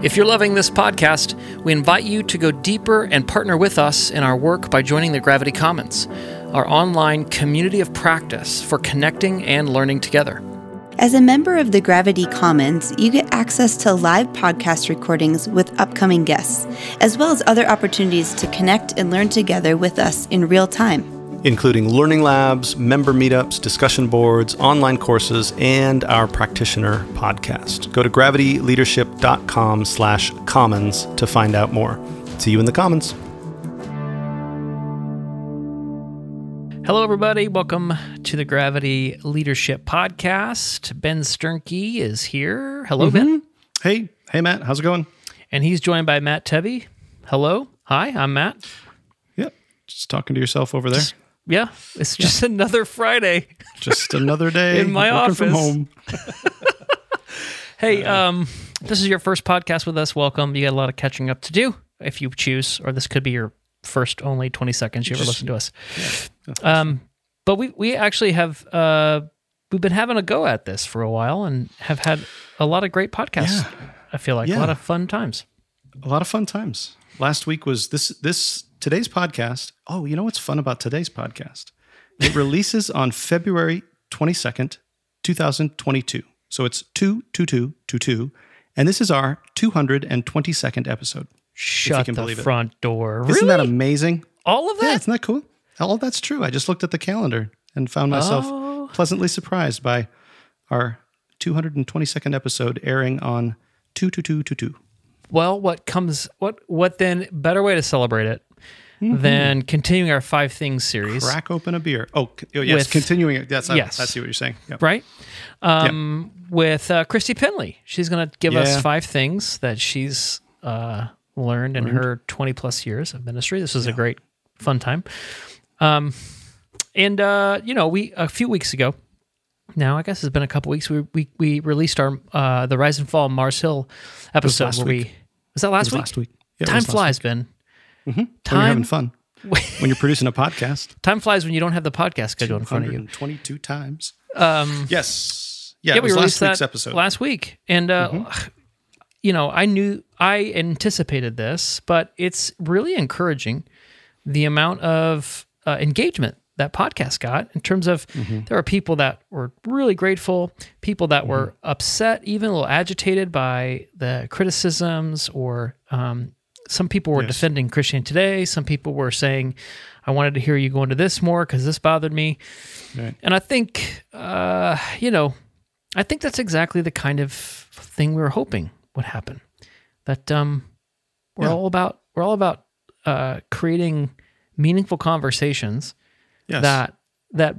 If you're loving this podcast, we invite you to go deeper and partner with us in our work by joining the Gravity Commons, our online community of practice for connecting and learning together. As a member of the Gravity Commons, you get access to live podcast recordings with upcoming guests, as well as other opportunities to connect and learn together with us in real time, including learning labs, member meetups, discussion boards, online courses, and our practitioner podcast. Go to gravityleadership.com/commons to find out more. See you in the Commons. Hello, everybody. Welcome to the Gravity Leadership Podcast. Ben Sternke is here. Hello, Ben. Hey, Matt. How's it going? And he's joined by Matt Tebbe. Hello. Hi, I'm Matt. Yep. Just talking to yourself over there. Just another Friday. Just another day. In my office. From home. Hey, this is your first podcast with us. Welcome. You got a lot of catching up to do if you choose, or this could be your first only 20 seconds you ever listen to us. Yeah. But we actually have we've been having a go at this for a while and have had a lot of great podcasts. Yeah. I feel like a lot of fun times. Last week was today's podcast. Oh, you know what's fun about today's podcast? It releases on February 22nd, 2022. So it's 2-2-2-2-2, and this is our 222nd episode. Shut the front door. Really? Isn't that amazing? All of that? Yeah, isn't that cool? All of that's true. I just looked at the calendar and found myself pleasantly surprised by our 222nd episode airing on 2-2-2-2-2. Well, what then better way to celebrate it than continuing our 5 things series. Crack open a beer. Oh yes, continuing it. Yes. I see what you're saying. Yep. Right? With Christy Penley. She's going to give us 5 things that she's learned in her 20 plus years of ministry. This was a great fun time. We a few weeks ago now, I guess it's been a couple weeks, we released our the Rise and Fall of Mars Hill episode. Was that last week? Yeah, time flies, Ben. Mm-hmm. When you're having fun. When you're producing a podcast. Time flies when you don't have the podcast schedule in front of you. 22 times. Yes. Yeah, we released last week's episode. Last week. And I anticipated this, but it's really encouraging the amount of engagement that podcast got in terms of there are people that were really grateful, people that were upset, even a little agitated by the criticisms, or some people were defending Christian Today. Some people were saying, I wanted to hear you go into this more because this bothered me. Right. And I think, that's exactly the kind of thing we were hoping would happen. That we're all about creating meaningful conversations that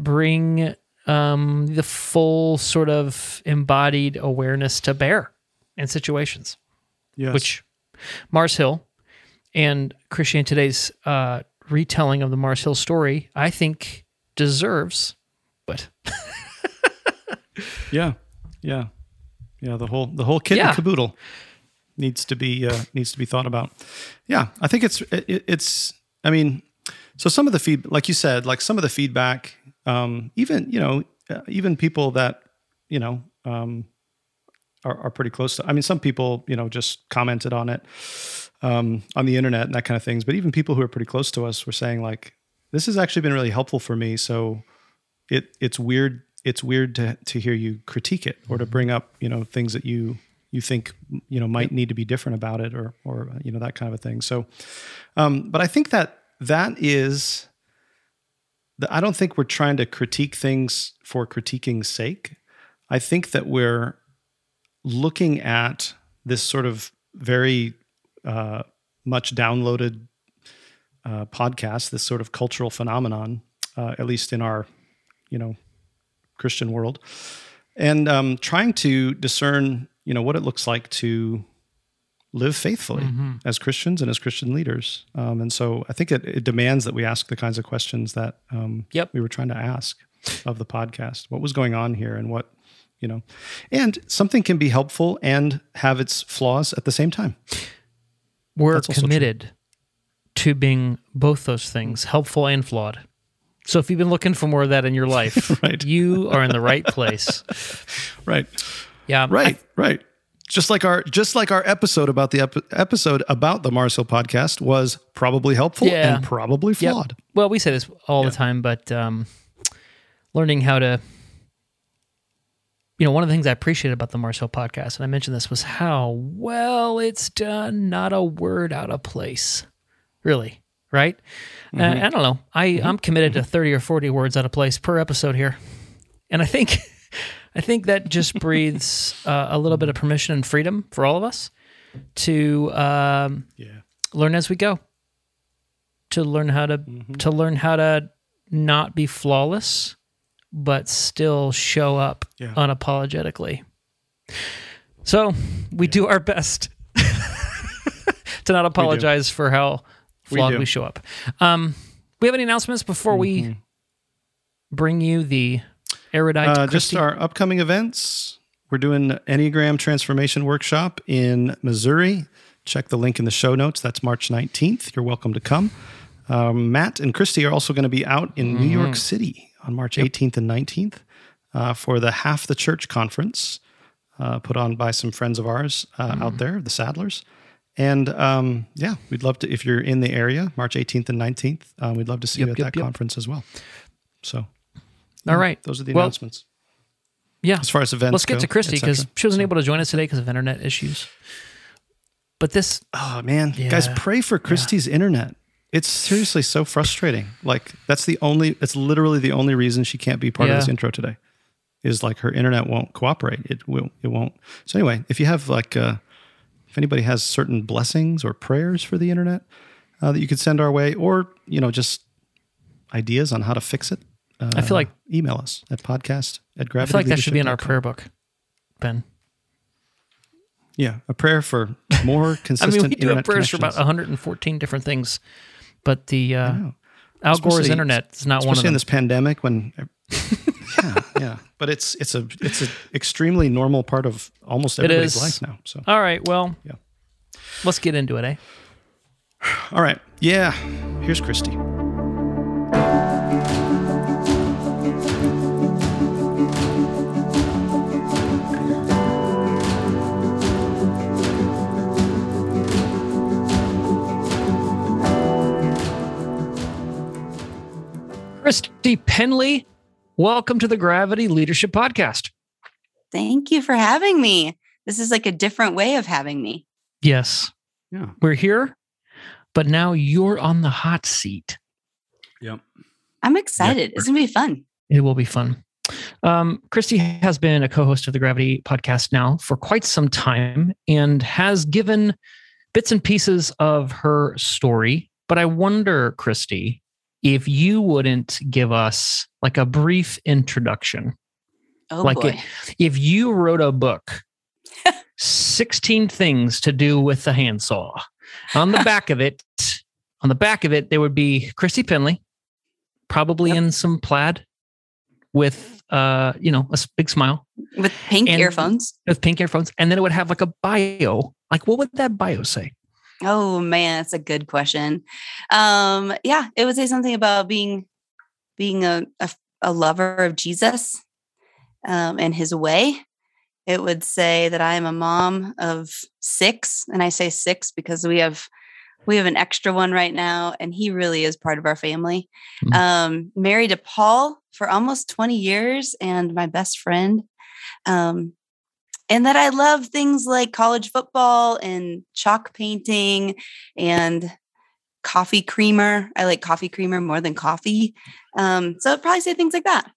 bring the full sort of embodied awareness to bear in situations. Yes. Which Mars Hill and Christian Today's retelling of the Mars Hill story, I think, deserves. But the whole kit and caboodle needs to be thought about. Yeah, I think it's. I mean, so some of the feedback, like you said, even people that are pretty close to. I mean, some people just commented on it on the internet and that kind of things. But even people who are pretty close to us were saying like, this has actually been really helpul for me. So it's weird. It's weird to hear you critique it or to bring up, things that you think, might need to be different about it or that kind of a thing. So, but I think I don't think we're trying to critique things for critiquing's sake. I think that we're looking at this sort of very much downloaded podcast, this sort of cultural phenomenon, at least in our, Christian world, and trying to discern, what it looks like to live faithfully as Christians and as Christian leaders. And so I think it demands that we ask the kinds of questions that we were trying to ask of the podcast. What was going on here, and what, you know, and something can be helpful and have its flaws at the same time. We're committed to being both those things, helpful and flawed. So if you've been looking for more of that in your life, you are in the right place. Right. Just like our episode about the episode about the Mars Hill podcast was probably helpful and probably flawed. Yep. Well, we say this all the time, but learning how to, you know, one of the things I appreciated about the Mars Hill podcast, and I mentioned this, was how well it's done. Not a word out of place, really. Right? I don't know. I'm committed to 30 or 40 words out of place per episode here, and I think that just breathes a little bit of permission and freedom for all of us to learn as we go, to learn how to not be flawless, but still show up unapologetically. So we do our best to not apologize for how flawed we show up. We have any announcements before we bring you the erudite Christy? Just our upcoming events. We're doing Enneagram Transformation Workshop in Missouri. Check the link in the show notes. That's March 19th. You're welcome to come. Matt and Christy are also going to be out in New York City on March 18th and 19th for the Half the Church conference put on by some friends of ours out there, the Saddlers. And we'd love to, if you're in the area, March 18th and 19th, we'd love to see you at that conference as well. So, all right. Those are the announcements. Yeah. As far as events Let's get to Christy, because she wasn't able to join us today because of internet issues. But this... Oh, man. Yeah. Guys, pray for Christy's internet. It's seriously so frustrating. Like, it's literally the only reason she can't be part of this intro today, is like her internet won't cooperate. It won't. So anyway, if you have like... if anybody has certain blessings or prayers for the internet that you could send our way, or, you know, just ideas on how to fix it, I feel like email us at podcast@gravityleadership.com. I feel like that should be in our prayer book, Ben. Yeah, a prayer for more consistent internet connections. I mean, we do have prayers for about 114 different things, but the Al Gore's internet is not one of them. Especially in this pandemic when... But it's an extremely normal part of almost everybody's life now. So all right, well, let's get into it, eh? All right, here's Christy. Christy Penley, welcome to the Gravity Leadership Podcast. Thank you for having me. This is like a different way of having me. Yes. Yeah. We're here, but now you're on the hot seat. Yep. I'm excited. Yep. It's going to be fun. It will be fun. Christy has been a co-host of the Gravity Podcast now for quite some time and has given bits and pieces of her story. But I wonder, Christy, if you wouldn't give us like a brief introduction. Oh, like boy. If you wrote a book, 16 things to do with the handsaw, on the back of it, there would be Christy Penley, probably in some plaid with, a big smile. With pink earphones. With pink earphones. And then it would have like a bio. Like, what would that bio say? Oh man, that's a good question. It would say something about being a lover of Jesus and his way. It would say that I am a mom of 6, and I say 6 because we have an extra one right now, and he really is part of our family. Mm-hmm. Married to Paul for almost 20 years and my best friend. And that I love things like college football and chalk painting and coffee creamer. I like coffee creamer more than coffee. So I'd probably say things like that.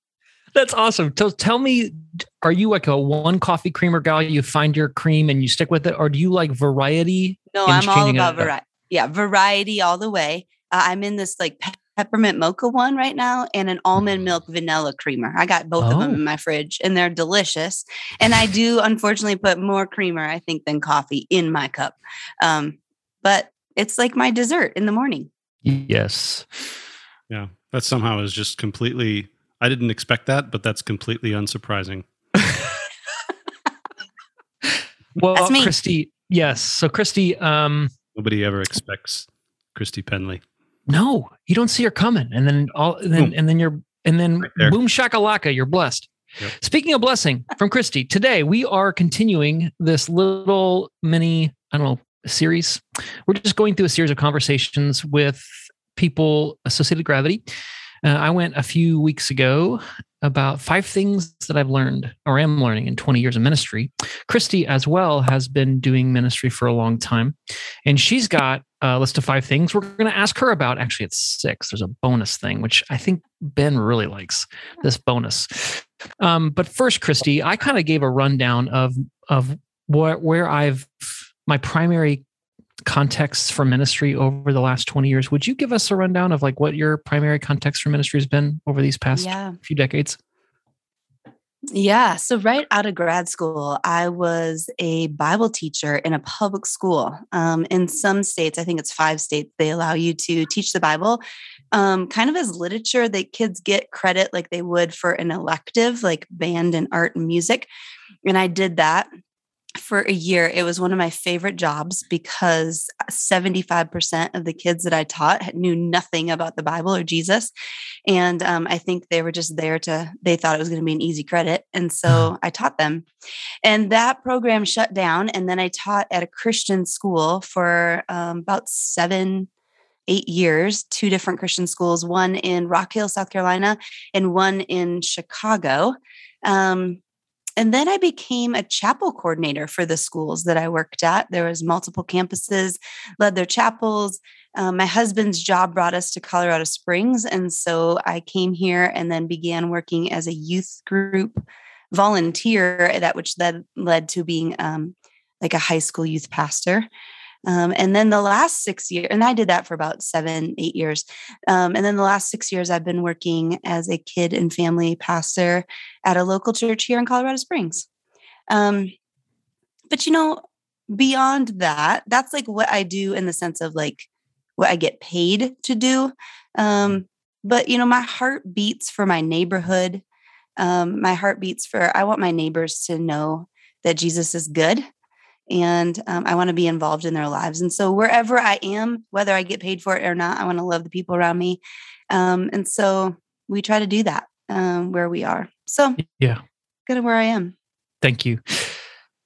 That's awesome. So tell me, are you like a one coffee creamer guy? You find your cream and you stick with it? Or do you like variety? No, I'm all about variety. Yeah, variety all the way. I'm in this like peppermint mocha one right now and an almond milk vanilla creamer. I got both of them in my fridge and they're delicious. And I do unfortunately put more creamer, I think, than coffee in my cup. But it's like my dessert in the morning. Yes. Yeah. That somehow is just completely, I didn't expect that, but that's completely unsurprising. Well, Christy, yes. So Christy, nobody ever expects Christy Penley. No, you don't see her coming. And then all, and then, boom. And then you're, and then right boom, shakalaka, you're blessed. Yep. Speaking of blessing from Christy, today we are continuing this little mini, I don't know, series. We're just going through a series of conversations with people associated with gravity. I went a few weeks ago about 5 things that I've learned or am learning in 20 years of ministry. Christy as well has been doing ministry for a long time. And she's got a list of 5 things we're going to ask her about. Actually, it's 6. There's a bonus thing, which I think Ben really likes, this bonus. But first, Christy, I kind of gave a rundown of where I've, my primary contexts for ministry over the last 20 years. Would you give us a rundown of like what your primary context for ministry has been over these past few decades? Yeah. So right out of grad school, I was a Bible teacher in a public school. In some states, I think it's 5 states, they allow you to teach the Bible kind of as literature that kids get credit like they would for an elective, like band and art and music. And I did that for a year. It was one of my favorite jobs because 75% of the kids that I taught knew nothing about the Bible or Jesus. And I think they were just there to, they thought it was going to be an easy credit. And so I taught them. And that program shut down. And then I taught at a Christian school for about 7-8 years, 2 different Christian schools, one in Rock Hill, South Carolina, and one in Chicago. And then I became a chapel coordinator for the schools that I worked at. There was multiple campuses, led their chapels. My husband's job brought us to Colorado Springs. And so I came here and then began working as a youth group volunteer, that which then led to being like a high school youth pastor. And then the last 6 years, and I did that for about 7-8 years. And then the last 6 years, I've been working as a kid and family pastor at a local church here in Colorado Springs. But you know, beyond that, that's like what I do in the sense of like what I get paid to do. But you know, my heart beats for my neighborhood. My heart beats for, I want my neighbors to know that Jesus is good. And I want to be involved in their lives. And so wherever I am, whether I get paid for it or not, I want to love the people around me. And so we try to do that where we are. So yeah, good at where I am. Thank you.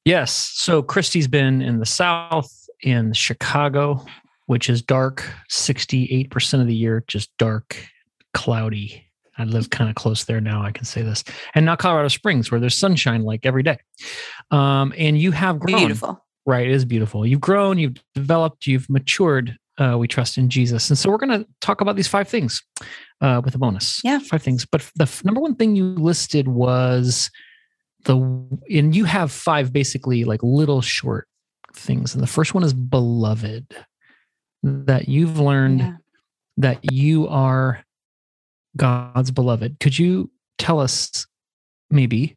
Yes. So Christy's been in the South, in Chicago, which is dark, 68% of the year, just dark, cloudy. I live kind of close there now. I can say this. And now Colorado Springs, where there's sunshine like every day. And you have grown. Beautiful. Right. It is beautiful. You've grown, you've developed, you've matured. We trust in Jesus. And so we're going to talk about these 5 things with a bonus. Yeah. 5 things. But the number one thing you listed was and you have 5 basically like little short things. And the first one is beloved, that you've learned that you are God's beloved. Could you tell us maybe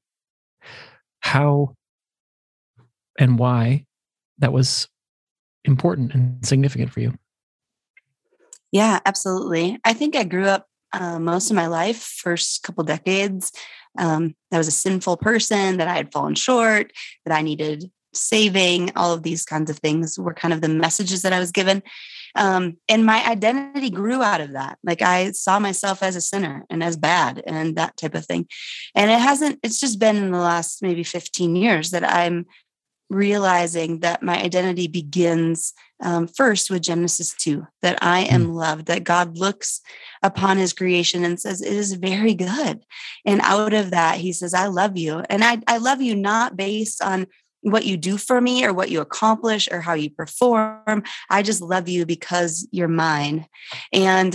how and why that was important and significant for you? Yeah, absolutely. I think I grew up most of my life, first couple decades, I was a sinful person, that I had fallen short, that I needed saving, all of these kinds of things were kind of the messages that I was given. And my identity grew out of that. Like I saw myself as a sinner and as bad and that type of thing. And it's just been in the last maybe 15 years that I'm realizing that my identity begins first with Genesis 2, that I am loved, that God looks upon his creation and says, it is very good. And out of that, he says, I love you. And I love you not based on what you do for me or what you accomplish or how you perform. I just love you because you're mine. And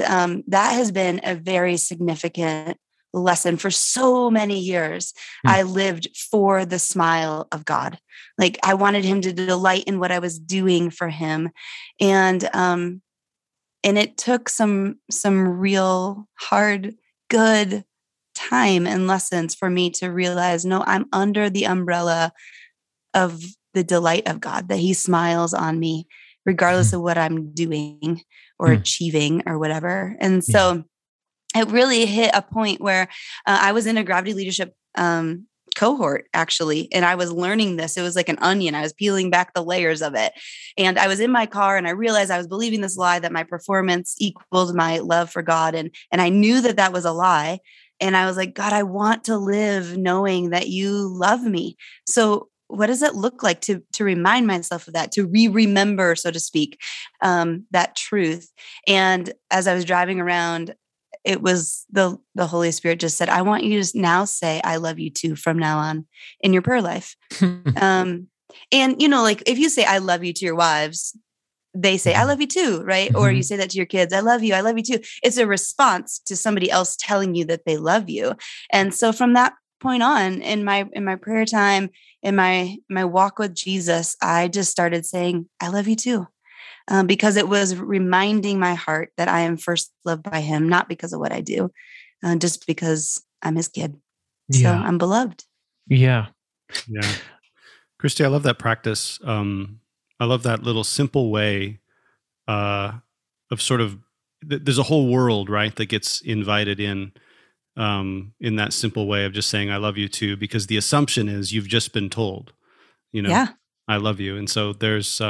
that has been a very significant lesson for so many years. I lived for the smile of God. Like I wanted him to delight in what I was doing for him. And And it took some real hard, good time and lessons for me to realize, no, I'm under the umbrella of the delight of God, that He smiles on me regardless of what I'm doing or achieving or whatever. And so it really hit a point where I was in a Gravity Leadership cohort, actually, and I was learning this. It was like an onion. I was peeling back the layers of it. And I was in my car and I realized I was believing this lie that my performance equaled my love for God. And I knew that that was a lie. And I was like, God, I want to live knowing that you love me. So what does it look like to remind myself of that, to remember, so to speak, that truth? And as I was driving around, it was the Holy Spirit just said, I want you to now say, I love you too, from now on in your prayer life. And, you know, like if you say, I love you to your wives, they say, I love you too. Right. Mm-hmm. Or you say that to your kids, I love you too. It's a response to somebody else telling you that they love you. And so from that point on in my prayer time, in my walk with Jesus, I just started saying, I love you too. Because it was reminding my heart that I am first loved by Him, not because of what I do, just because I'm His kid. Yeah. So I'm beloved. Yeah. Yeah. Christy, I love that practice. I love that little simple way of sort of, there's a whole world, right, that gets invited in that simple way of just saying, I love you too, because the assumption is you've just been told, you know, yeah, I love you. And so there's,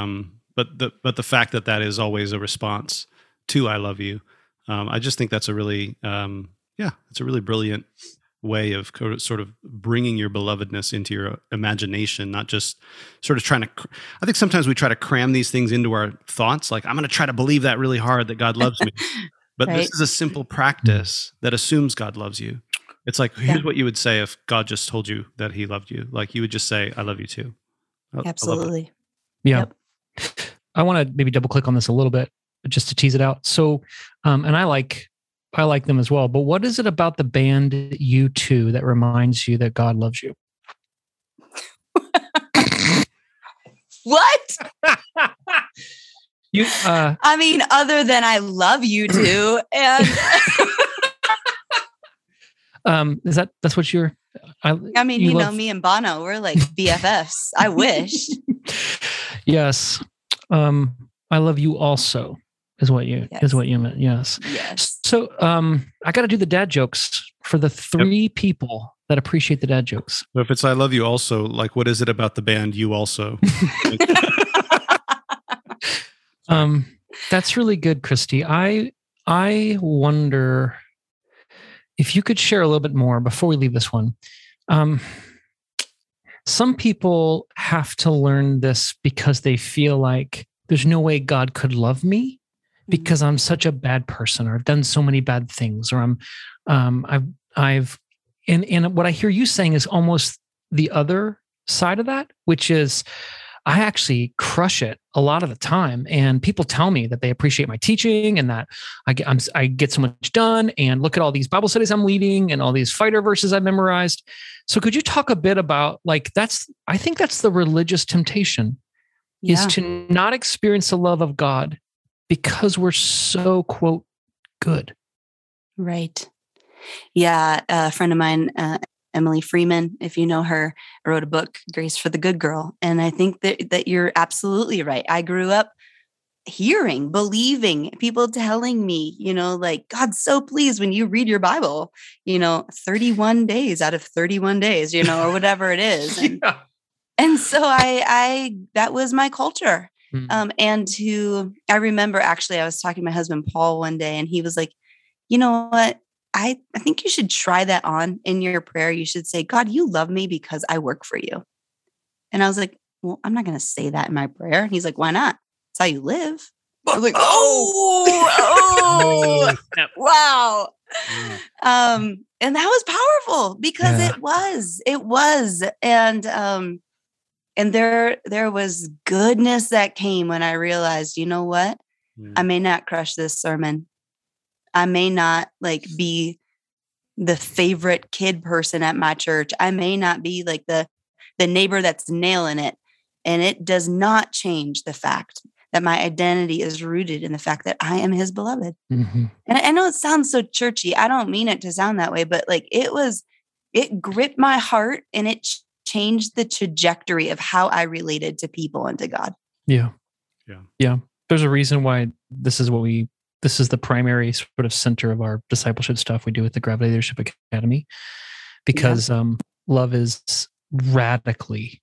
But the fact that that is always a response to "I love you," I just think that's a really it's a really brilliant way of sort of bringing your belovedness into your imagination, not just sort of trying to. I think sometimes we try to cram these things into our thoughts, like I'm going to try to believe that really hard that God loves me. But right? This is a simple practice that assumes God loves you. It's like here's what you would say if God just told you that He loved you. Like you would just say, "I love you too." Absolutely. Yeah. Yep. I want to maybe double click on this a little bit just to tease it out. So, and I like them as well, but what is it about the band U2 that reminds you that God loves you? What? I mean, other than I love you too. And is that's what you're, I mean, you know, me and Bono, we're like BFFs. I wish. Yes. I love you also is what you meant. Yes. Yes. So, I got to do the dad jokes for the three people that appreciate the dad jokes. So if it's, I love you also, like, what is it about the band? You also, that's really good, Christy. I wonder if you could share a little bit more before we leave this one. Some people have to learn this because they feel like there's no way God could love me because I'm such a bad person, or I've done so many bad things, or and what I hear you saying is almost the other side of that, which is I actually crush it a lot of the time. And people tell me that they appreciate my teaching and that I get so much done, and look at all these Bible studies I'm leading and all these fighter verses I've memorized. So could you talk a bit about I think that's the religious temptation is to not experience the love of God because we're so quote good. Right. Yeah. A friend of mine, Emily Freeman, if you know her, wrote a book, Grace for the Good Girl. And I think that you're absolutely right. I grew up hearing, believing, people telling me, you know, like, God's so pleased when you read your Bible, you know, 31 days out of 31 days, you know, or whatever it is. And, and so I that was my culture. I remember actually, I was talking to my husband, Paul, one day, and he was like, you know what? I think you should try that on in your prayer. You should say, God, you love me because I work for you. And I was like, well, I'm not going to say that in my prayer. And he's like, why not? It's how you live. I was like, wow. Yeah. And that was powerful because it was. And there was goodness that came when I realized, you know what? Yeah. I may not crush this sermon. I may not like be the favorite kid person at my church. I may not be like the neighbor that's nailing it. And it does not change the fact that my identity is rooted in the fact that I am his beloved. Mm-hmm. And I know it sounds so churchy. I don't mean it to sound that way, but like it gripped my heart and it changed the trajectory of how I related to people and to God. Yeah. Yeah. Yeah. There's a reason why this is the primary sort of center of our discipleship stuff we do with the Gravity Leadership Academy, because love is radically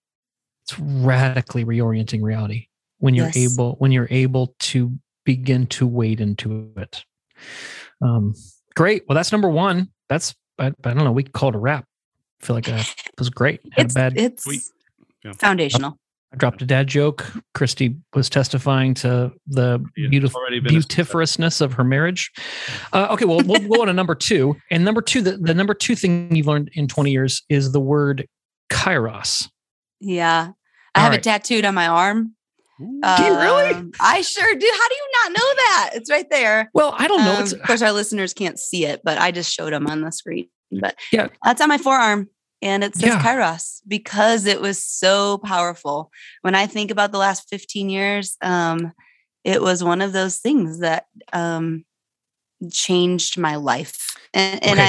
reorienting reality when you're able to begin to wade into it. Great. Well, that's number one. That's, I don't know. We called a wrap. I feel like that was great. Foundational. I dropped a dad joke. Christy was testifying to the beautifulness of her marriage. Okay, well, we'll go on to number two. And number two, the number two thing you've learned in 20 years is the word kairos. Yeah. I have it tattooed on my arm. Do you really? I sure do. How do you not know that? It's right there. Well, I don't know. Of course, our listeners can't see it, but I just showed them on the screen. But yeah, that's on my forearm. And it says kairos because it was so powerful. When I think about the last 15 years, it was one of those things that changed my life.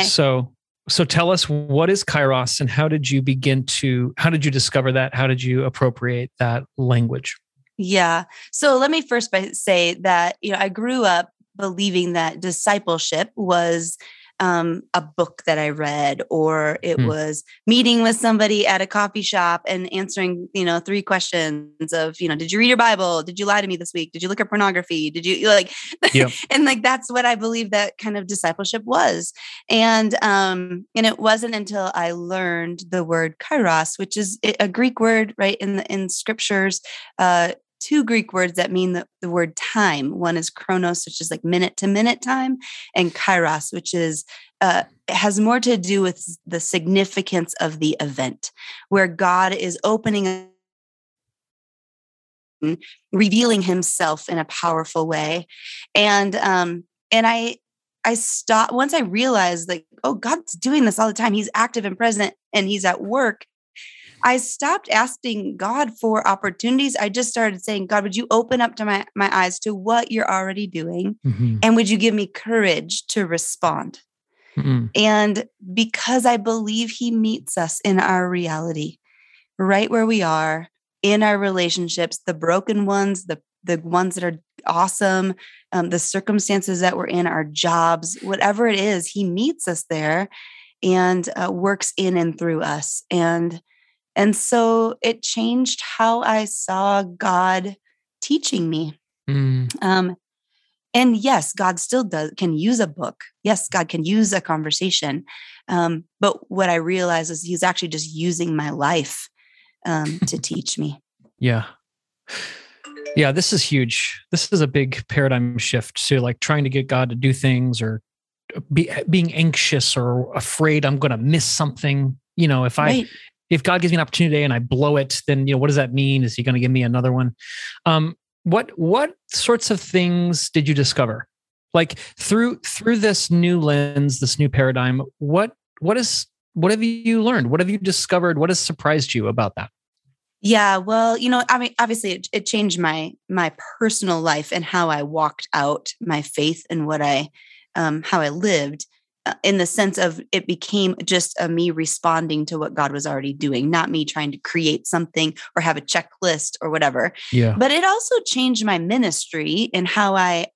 So tell us, what is kairos and how did you discover that? How did you appropriate that language? Yeah. So let me first say that, I grew up believing that discipleship was a book that I read, or it was meeting with somebody at a coffee shop and answering, 3 questions of, did you read your Bible? Did you lie to me this week? Did you look at pornography? Did you and like, that's what I believe that kind of discipleship was. And it wasn't until I learned the word kairos, which is a Greek word, right? In scriptures, 2 Greek words that mean the word time. One is chronos, which is like minute to minute time, and kairos, which is has more to do with the significance of the event, where God is opening, revealing Himself in a powerful way, and I stopped once I realized like, oh, God's doing this all the time. He's active and present, and He's at work. I stopped asking God for opportunities. I just started saying, God, would you open up to my eyes to what you're already doing? Mm-hmm. And would you give me courage to respond? Mm-hmm. And because I believe He meets us in our reality, right where we are, in our relationships, the broken ones, the ones that are awesome, the circumstances that we're in, our jobs, whatever it is, He meets us there and works in and through us. And so it changed how I saw God teaching me. Mm. And yes, God still can use a book. Yes, God can use a conversation. But what I realized is He's actually just using my life to teach me. Yeah. Yeah, this is huge. This is a big paradigm shift to like trying to get God to do things or being anxious or afraid I'm going to miss something. If God gives me an opportunity today and I blow it, then, what does that mean? Is He going to give me another one? What sorts of things did you discover? Like through this new lens, this new paradigm, what have you learned? What have you discovered? What has surprised you about that? Yeah. Well, I mean, obviously it changed my personal life and how I walked out my faith and what how I lived. In the sense of it became just me responding to what God was already doing, not me trying to create something or have a checklist or whatever. Yeah. But it also changed my ministry and how I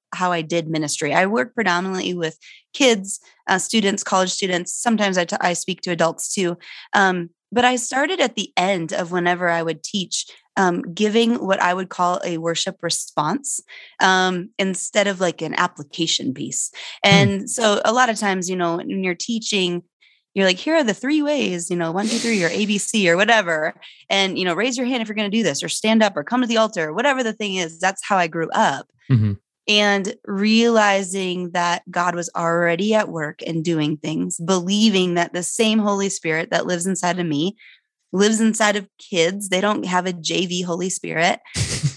did ministry. I work predominantly with kids, students, college students. Sometimes I speak to adults too. But I started at the end of whenever I would teach, giving what I would call a worship response instead of like an application piece. And so a lot of times, when you're teaching, you're like, here are the 3 ways, 1, 2, 3, or ABC or whatever. And, raise your hand if you're going to do this, or stand up, or come to the altar, or whatever the thing is. That's how I grew up. Mm-hmm. And realizing that God was already at work and doing things, believing that the same Holy Spirit that lives inside of me lives inside of kids. They don't have a JV Holy Spirit.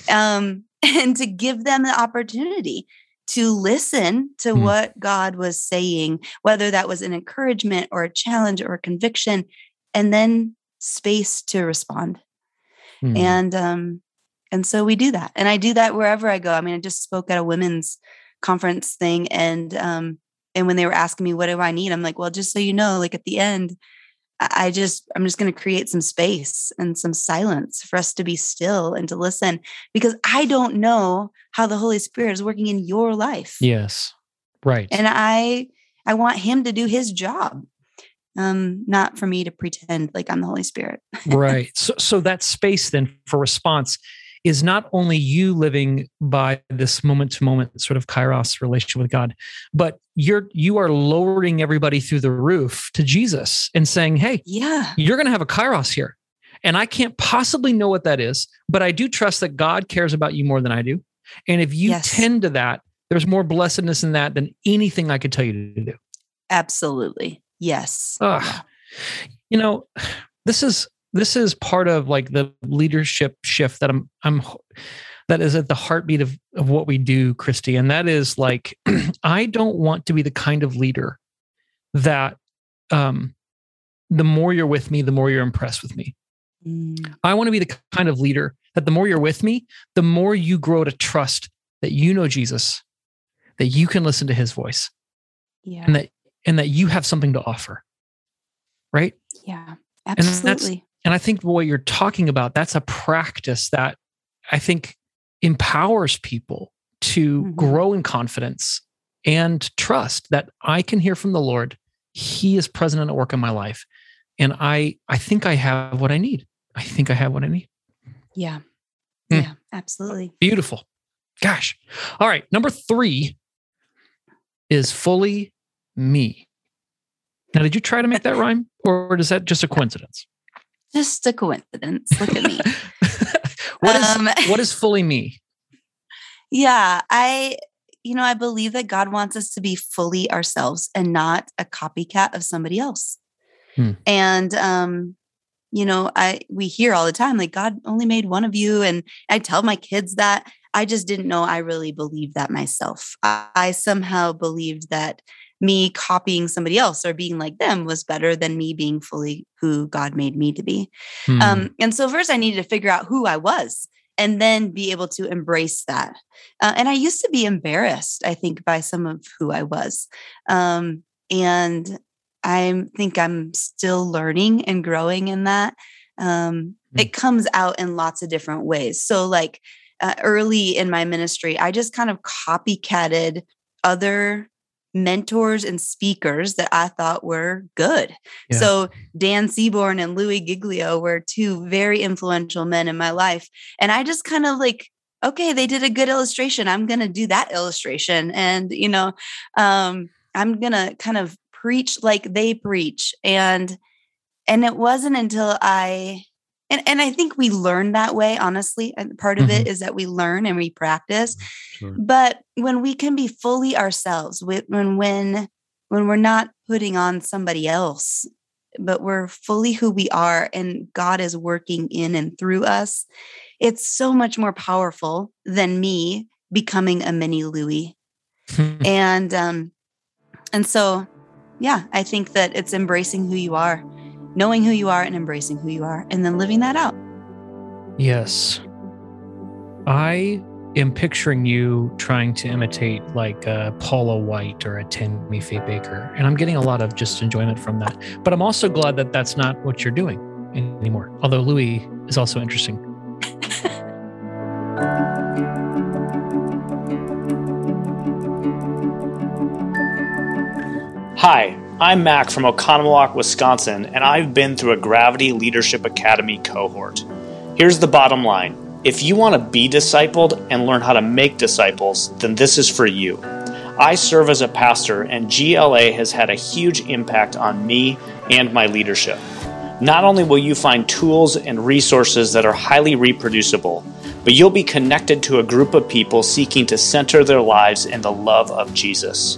And to give them the opportunity to listen to what God was saying, whether that was an encouragement or a challenge or a conviction, and then space to respond. Mm. And And so we do that. And I do that wherever I go. I mean, I just spoke at a women's conference thing. And when they were asking me, what do I need? I'm like, well, just so you know, like at the end, I'm just going to create some space and some silence for us to be still and to listen, because I don't know how the Holy Spirit is working in your life. Yes. Right. And I want him to do his job. Not for me to pretend like I'm the Holy Spirit. Right. So that space then for response is not only you living by this moment to moment sort of Kairos relationship with God, but you are lowering everybody through the roof to Jesus and saying, hey, yeah, you're going to have a Kairos here. And I can't possibly know what that is, but I do trust that God cares about you more than I do. And if you tend to that, there's more blessedness in that than anything I could tell you to do. Absolutely. Yes. You know, this is part of like the leadership shift that that is at the heartbeat of what we do, Christy. And that is like, I don't want to be the kind of leader that, the more you're with me, the more you're impressed with me. Mm. I want to be the kind of leader that the more you're with me, the more you grow to trust that you know Jesus, that you can listen to his voice. Yeah. And that you have something to offer, right? Yeah, absolutely. And I think what you're talking about, that's a practice that I think empowers people to grow in confidence and trust that I can hear from the Lord. He is present and at work in my life. And I think I have what I need. I think I have what I need. Yeah, yeah, absolutely. Beautiful. Gosh. All right, number 3 is fully me. Now, did you try to make that rhyme, or is that just a coincidence? Just a coincidence. Look at me. What is fully me? Yeah, I believe that God wants us to be fully ourselves and not a copycat of somebody else. Hmm. And, we hear all the time, like, God only made one of you. And I tell my kids that. I just didn't know I really believed that myself. I somehow believed that me copying somebody else or being like them was better than me being fully who God made me to be. Hmm. And so first I needed to figure out who I was and then be able to embrace that. And I used to be embarrassed, I think, by some of who I was. And I think I'm still learning and growing in that. It comes out in lots of different ways. So like early in my ministry, I just kind of copycatted other mentors and speakers that I thought were good. Yeah. So Dan Seaborn and Louis Giglio were 2 very influential men in my life. And I just kind of like, okay, they did a good illustration. I'm going to do that illustration. And, I'm going to kind of preach like they preach. And it wasn't until and I think we learn that way, honestly. And part of it is that we learn and we practice. Sure. But when we can be fully ourselves, when we're not putting on somebody else, but we're fully who we are and God is working in and through us, it's so much more powerful than me becoming a mini Louis. And so, yeah, I think that it's embracing who you are. Knowing who you are and embracing who you are, and then living that out. Yes. I am picturing you trying to imitate like Paula White or a Tammy Faye Bakker, and I'm getting a lot of just enjoyment from that. But I'm also glad that that's not what you're doing anymore. Although Louis is also interesting. Hi. I'm Mac from Oconomowoc, Wisconsin, and I've been through a Gravity Leadership Academy cohort. Here's the bottom line. If you want to be discipled and learn how to make disciples, then this is for you. I serve as a pastor, and GLA has had a huge impact on me and my leadership. Not only will you find tools and resources that are highly reproducible, but you'll be connected to a group of people seeking to center their lives in the love of Jesus.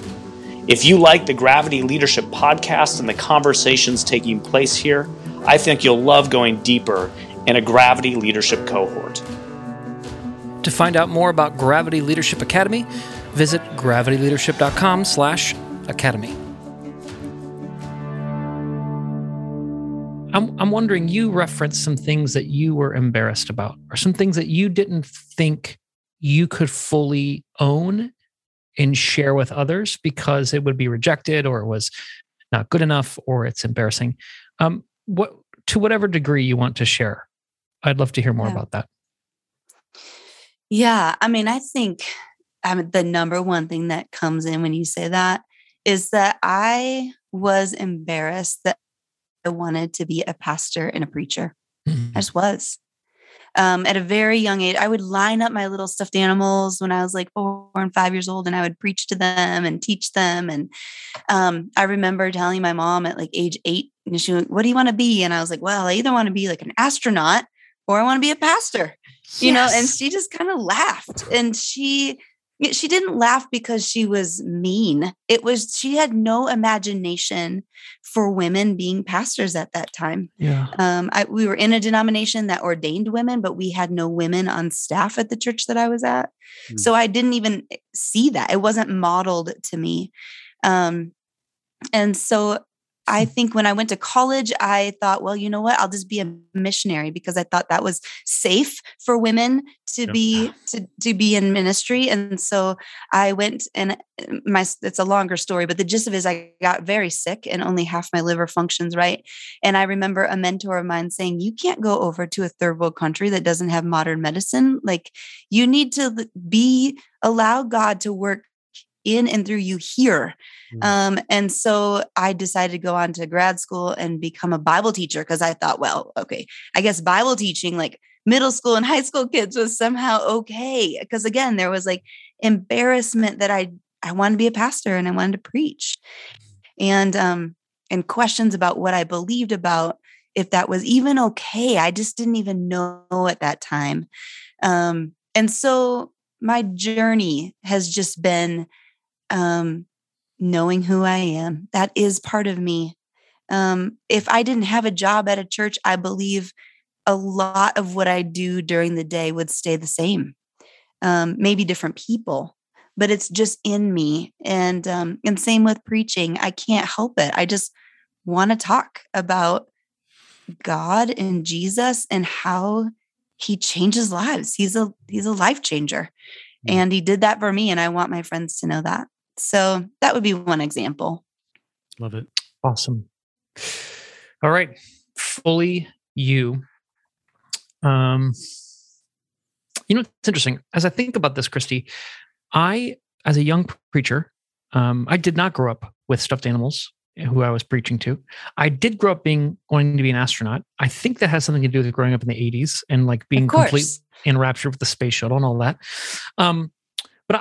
If you like the Gravity Leadership Podcast and the conversations taking place here, I think you'll love going deeper in a Gravity Leadership cohort. To find out more about Gravity Leadership Academy, visit gravityleadership.com/academy. I'm wondering, you referenced some things that you were embarrassed about, or some things that you didn't think you could fully own and share with others because it would be rejected, or it was not good enough, or it's embarrassing. What, to whatever degree you want to share, I'd love to hear more about that. Yeah. I mean, I think the number one thing that comes in when you say that is that I was embarrassed that I wanted to be a pastor and a preacher. Mm-hmm. I just was. At a very young age, I would line up my little stuffed animals when I was like 4 and 5 years old, and I would preach to them and teach them. And I remember telling my mom at like age 8, and she went, "What do you want to be?" And I was like, "Well, I either want to be like an astronaut or I want to be a pastor." Yes. You know, and she just kind of laughed. And she didn't laugh because she was mean. It was, she had no imagination for women being pastors at that time. Yeah. We were in a denomination that ordained women, but we had no women on staff at the church that I was at. Mm. So I didn't even see that. It wasn't modeled to me. And so I think when I went to college, I thought, well, you know what? I'll just be a missionary, because I thought that was safe for women to be to be in ministry. And so I went, and it's a longer story, but the gist of it is I got very sick and only half my liver functions right. And I remember a mentor of mine saying, "You can't go over to a third world country that doesn't have modern medicine. Like, you need to allow God to work in and through you here." And so I decided to go on to grad school and become a Bible teacher, because I thought, well, okay, I guess Bible teaching like middle school and high school kids was somehow okay. Because again, there was like embarrassment that I wanted to be a pastor and I wanted to preach, and questions about what I believed about if that was even okay. I just didn't even know at that time. And so my journey has just been knowing who I am. That is part of me. If I didn't have a job at a church, I believe a lot of what I do during the day would stay the same. Maybe different people, but it's just in me. And same with preaching. I can't help it. I just want to talk about God and Jesus and how He changes lives. He's a life changer. And He did that for me, and I want my friends to know that. So that would be one example. Love it. Awesome. All right. Fully you. You know, it's interesting. As I think about this, Christy, as a young preacher, I did not grow up with stuffed animals who I was preaching to. I did grow up wanting to be an astronaut. I think that has something to do with growing up in the 80s and like being completely enraptured with the space shuttle and all that. But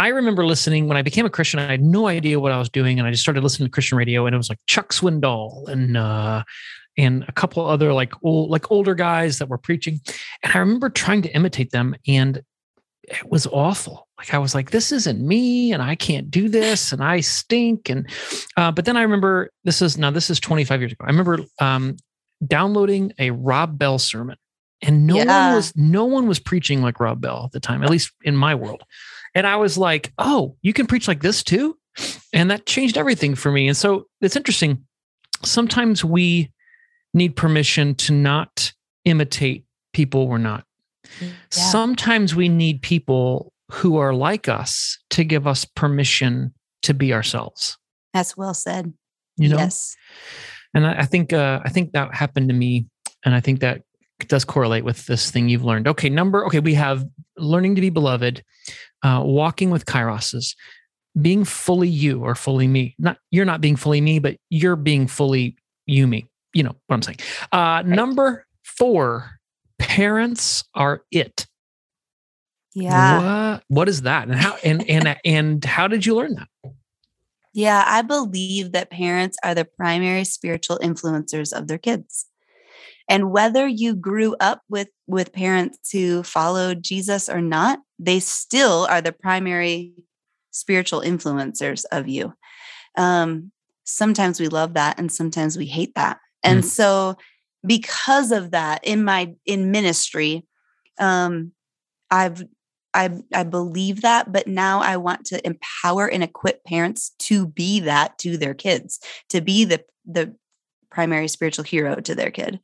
I remember listening when I became a Christian. I had no idea what I was doing, and I just started listening to Christian radio, and it was like Chuck Swindoll and a couple other like older guys that were preaching. And I remember trying to imitate them, and it was awful. Like, I was like, this isn't me, and I can't do this, and I stink. And, but then I remember, this is 25 years ago. I remember, downloading a Rob Bell sermon, and no one was preaching like Rob Bell at the time, at least in my world. And I was like, oh, you can preach like this too. And that changed everything for me. And so it's interesting. Sometimes we need permission to not imitate people we're not. Yeah. Sometimes we need people who are like us to give us permission to be ourselves. That's well said. You know? Yes. And I think that happened to me. And I think that does correlate with this thing you've learned. Okay. We have learning to be beloved, walking with kairoses, being fully you or fully me. You're not being fully me, but you're being fully you, me. You know what I'm saying? Right. Number 4, parents are it. Yeah. What is that? And how, and how did you learn that? Yeah. I believe that parents are the primary spiritual influencers of their kids. And whether you grew up with parents who followed Jesus or not, they still are the primary spiritual influencers of you. Sometimes we love that, and sometimes we hate that. And so because of that, in ministry, I believe that, but now I want to empower and equip parents to be that to their kids, to be the primary spiritual hero to their kid.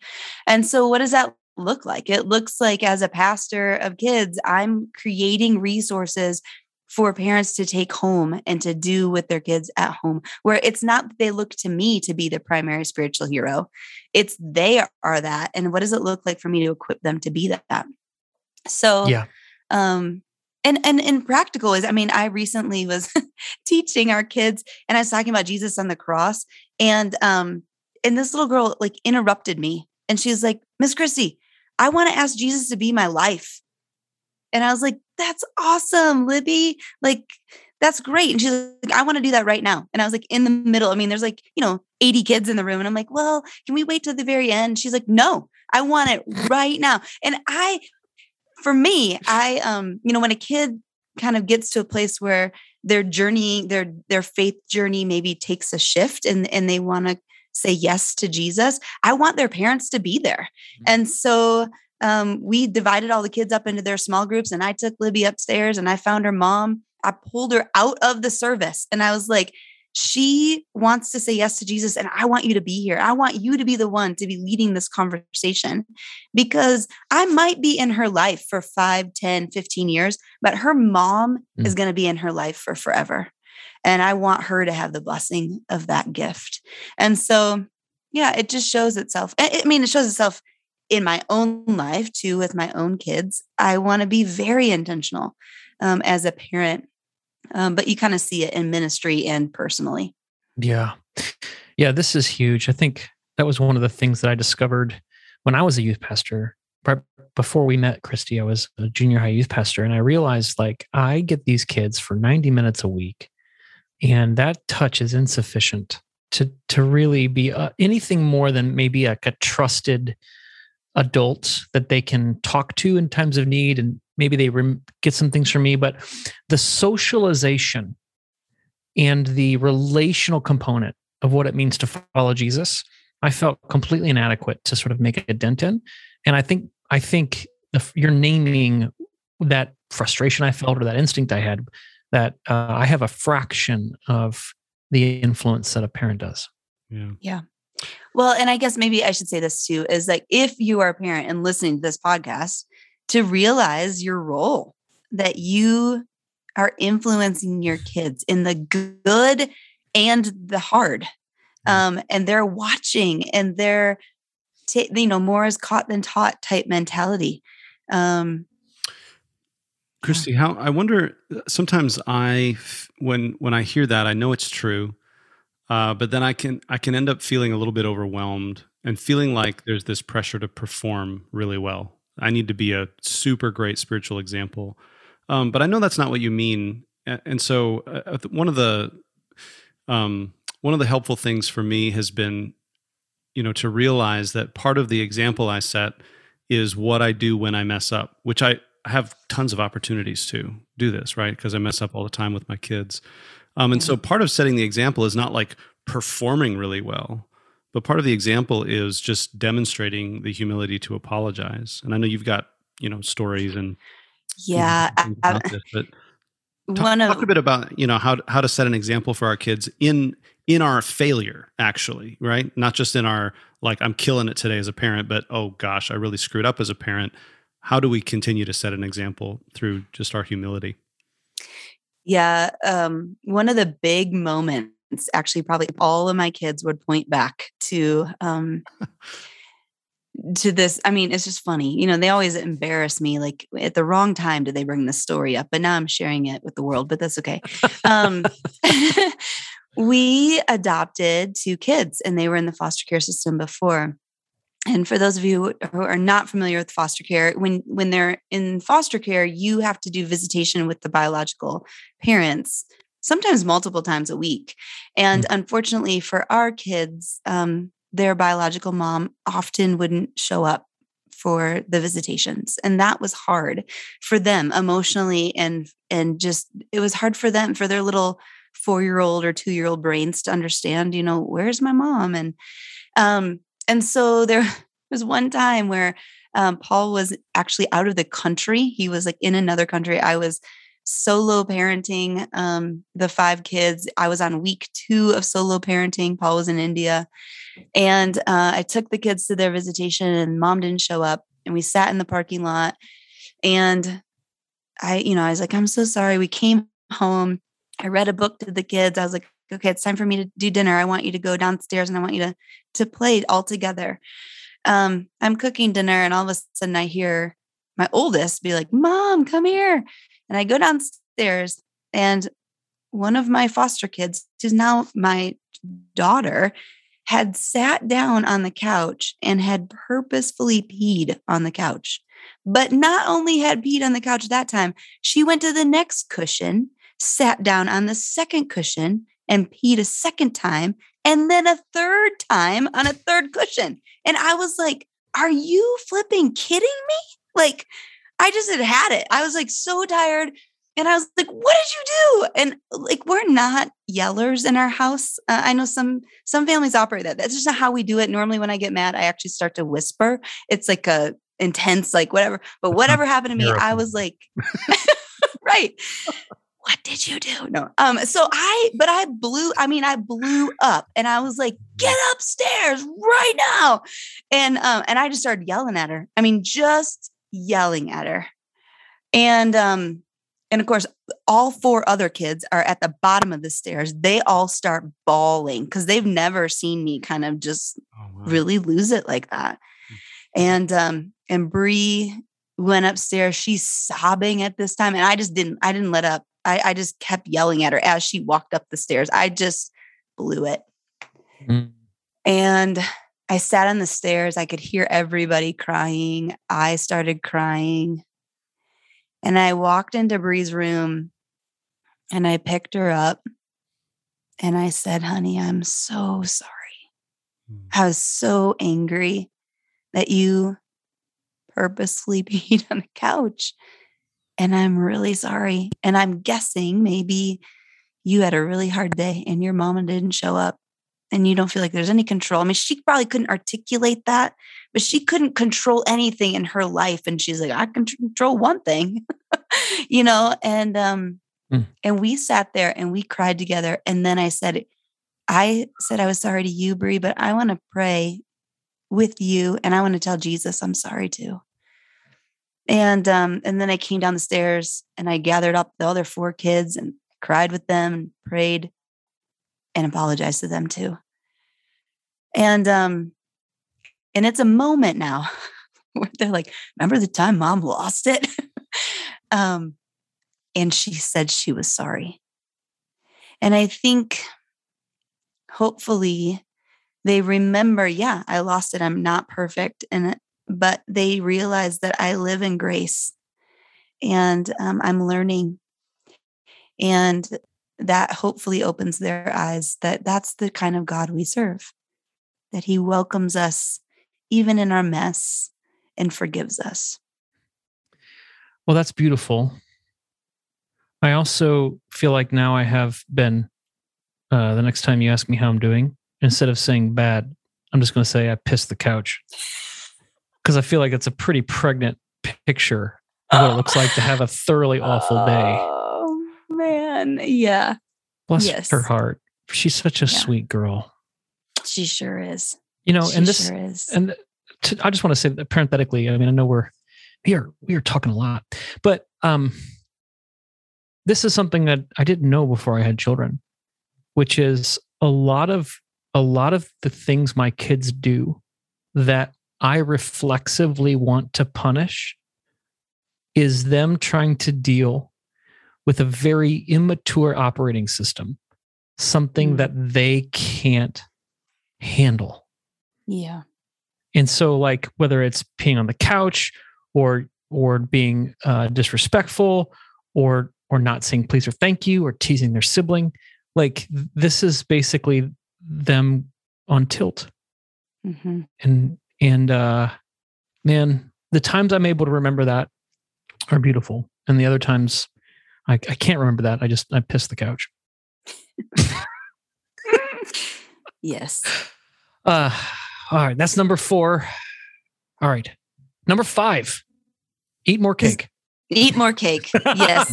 And so what does that look like? It looks like, as a pastor of kids, I'm creating resources for parents to take home and to do with their kids at home, where it's not that they look to me to be the primary spiritual hero. It's they are that. And what does it look like for me to equip them to be that? So, yeah. And practical is, I mean, I recently was teaching our kids and I was talking about Jesus on the cross, and this little girl like interrupted me and she's like, "Miss Christy, I want to ask Jesus to be my life." And I was like, "That's awesome, Libby. Like, that's great." And she's like, "I want to do that right now." And I was like, in the middle, I mean, there's like, 80 kids in the room. And I'm like, "Well, can we wait till the very end?" She's like, "No, I want it right now." And For me, when a kid kind of gets to a place where their journey, their faith journey maybe takes a shift and they want to say yes to Jesus, I want their parents to be there. And so we divided all the kids up into their small groups, and I took Libby upstairs and I found her mom. I pulled her out of the service and I was like, "She wants to say yes to Jesus. And I want you to be here. I want you to be the one to be leading this conversation, because I might be in her life for 5, 10, 15 years, but her mom is going to be in her life for forever. And I want her to have the blessing of that gift." And so, yeah, it just shows itself. I mean, it shows itself in my own life too, with my own kids. I want to be very intentional as a parent. But you kind of see it in ministry and personally. Yeah. Yeah, this is huge. I think that was one of the things that I discovered when I was a youth pastor. Right before we met Christy, I was a junior high youth pastor, and I realized, like, I get these kids for 90 minutes a week, and that touch is insufficient to really be anything more than maybe like a trusted adult that they can talk to in times of need, and maybe they get some things from me. But the socialization and the relational component of what it means to follow Jesus, I felt completely inadequate to sort of make a dent in. And I think you're naming that frustration I felt, or that instinct I had, that I have a fraction of the influence that a parent does. Yeah. Yeah. Well, and I guess maybe I should say this too, is like, if you are a parent and listening to this podcast, to realize your role, that you are influencing your kids in the good and the hard. And they're watching, and they're, more is caught than taught type mentality. Christy, I wonder, sometimes when I hear that, I know it's true. But then I can end up feeling a little bit overwhelmed and feeling like there's this pressure to perform really well. I need to be a super great spiritual example. But I know that's not what you mean. And so one of the helpful things for me has been, to realize that part of the example I set is what I do when I mess up, which I have tons of opportunities to do this, right? Because I mess up all the time with my kids. And so part of setting the example is not like performing really well, but part of the example is just demonstrating the humility to apologize. And I know you've got, stories and talk a bit about, how to set an example for our kids in our failure, actually, right? Not just in our, like, I'm killing it today as a parent, but, oh gosh, I really screwed up as a parent. How do we continue to set an example through just our humility? Yeah. One of the big moments, actually, probably all of my kids would point back to this. I mean, it's just funny. They always embarrass me. Like, at the wrong time did they bring this story up, but now I'm sharing it with the world, but that's okay. We adopted 2 kids, and they were in the foster care system before. And for those of you who are not familiar with foster care, when they're in foster care, you have to do visitation with the biological parents, sometimes multiple times a week. And unfortunately for our kids, their biological mom often wouldn't show up for the visitations. And that was hard for them emotionally. And just, it was hard for them, for their little 4-year-old or 2-year-old brains to understand, where's my mom? And so there was one time where Paul was actually out of the country. He was like in another country. I was solo parenting the five kids. I was on week 2 of solo parenting. Paul was in India. And I took the kids to their visitation and mom didn't show up. And we sat in the parking lot. And I was like, I'm so sorry. We came home. I read a book to the kids. I was like, okay, it's time for me to do dinner. I want you to go downstairs and I want you to play all together. I'm cooking dinner and all of a sudden I hear my oldest be like, Mom, come here. And I go downstairs and one of my foster kids, who's now my daughter, had sat down on the couch and had purposefully peed on the couch. But not only had peed on the couch that time, she went to the next cushion, sat down on the second cushion and peed a second time, and then a third time on a third cushion. And I was like, are you flipping kidding me? Like, I just had it. I was like so tired. And I was like, what did you do? And like, we're not yellers in our house. I know some families operate that. That's just not how we do it. Normally when I get mad, I actually start to whisper. It's like a intense, like whatever, but whatever happened to me, I was like, right. What did you do? No. I blew up and I was like, get upstairs right now. And I just started yelling at her. I mean, just yelling at her. And of course, all 4 other kids are at the bottom of the stairs. They all start bawling because they've never seen me kind of just really lose it like that. And Brie went upstairs. She's sobbing at this time. And I didn't let up. I just kept yelling at her as she walked up the stairs. I just blew it. Mm-hmm. And I sat on the stairs. I could hear everybody crying. I started crying. And I walked into Bree's room and I picked her up and I said, honey, I'm so sorry. Mm-hmm. I was so angry that you purposely peed on the couch. And I'm really sorry. And I'm guessing maybe you had a really hard day and your mama didn't show up and you don't feel like there's any control. I mean, she probably couldn't articulate that, but she couldn't control anything in her life. And she's like, I can control one thing, and we sat there and we cried together. And then I said, I was sorry to you, Brie, but I want to pray with you. And I want to tell Jesus, I'm sorry too. And then I came down the stairs and I gathered up the other 4 kids and cried with them and prayed and apologized to them too. And it's a moment now where they're like, remember the time mom lost it? And she said she was sorry. And I think hopefully they remember, yeah, I lost it. I'm not perfect. But they realize that I live in grace and I'm learning. And that hopefully opens their eyes that that's the kind of God we serve, that he welcomes us even in our mess and forgives us. Well, that's beautiful. I also feel like now I have been, the next time you ask me how I'm doing, instead of saying bad, I'm just going to say I pissed the couch. Because I feel like it's a pretty pregnant picture of what it looks like to have a thoroughly awful day. Oh, man. Yeah. Bless her heart. She's such a sweet girl. She sure is. I just want to say that parenthetically, I mean, I know we are talking a lot, but this is something that I didn't know before I had children, which is a lot of the things my kids do that I reflexively want to punish is them trying to deal with a very immature operating system, something that they can't handle. Yeah. And so like, whether it's peeing on the couch or being disrespectful or not saying please or thank you or teasing their sibling, like this is basically them on tilt. Mm-hmm. And man, the times I'm able to remember that are beautiful. And the other times I can't remember that. I pissed the couch. Yes. All right. That's number 4. All right. Number 5, eat more cake. Eat more cake. Yes.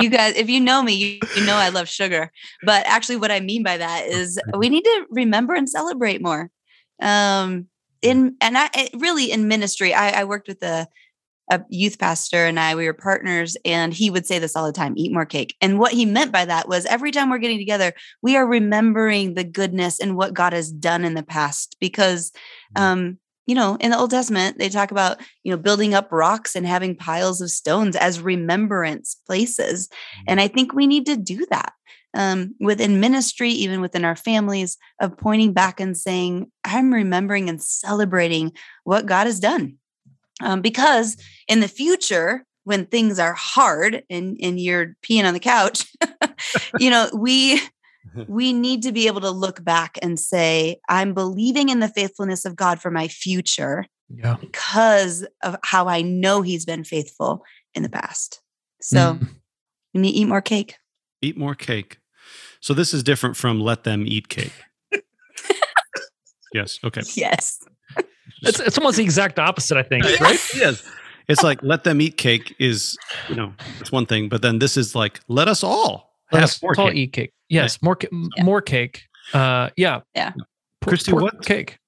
You guys, if you know me, you know I love sugar. But actually what I mean by that is we need to remember and celebrate more. In ministry, I worked with a youth pastor and we were partners, and he would say this all the time, eat more cake. And what he meant by that was every time we're getting together, we are remembering the goodness and what God has done in the past, because, in the Old Testament, they talk about, building up rocks and having piles of stones as remembrance places. And I think we need to do that within ministry, even within our families, of pointing back and saying, I'm remembering and celebrating what God has done. Because in the future, when things are hard and you're peeing on the couch, we need to be able to look back and say, I'm believing in the faithfulness of God for my future because of how I know he's been faithful in the past. So we need to eat more cake. Eat more cake. So this is different from let them eat cake. Yes. Okay. Yes. It's almost the exact opposite, I think, right? Yes. It's like, let them eat cake is, it's one thing, but then this is like, let us all eat cake. Yes. More cake. Yeah. Christy, what cake?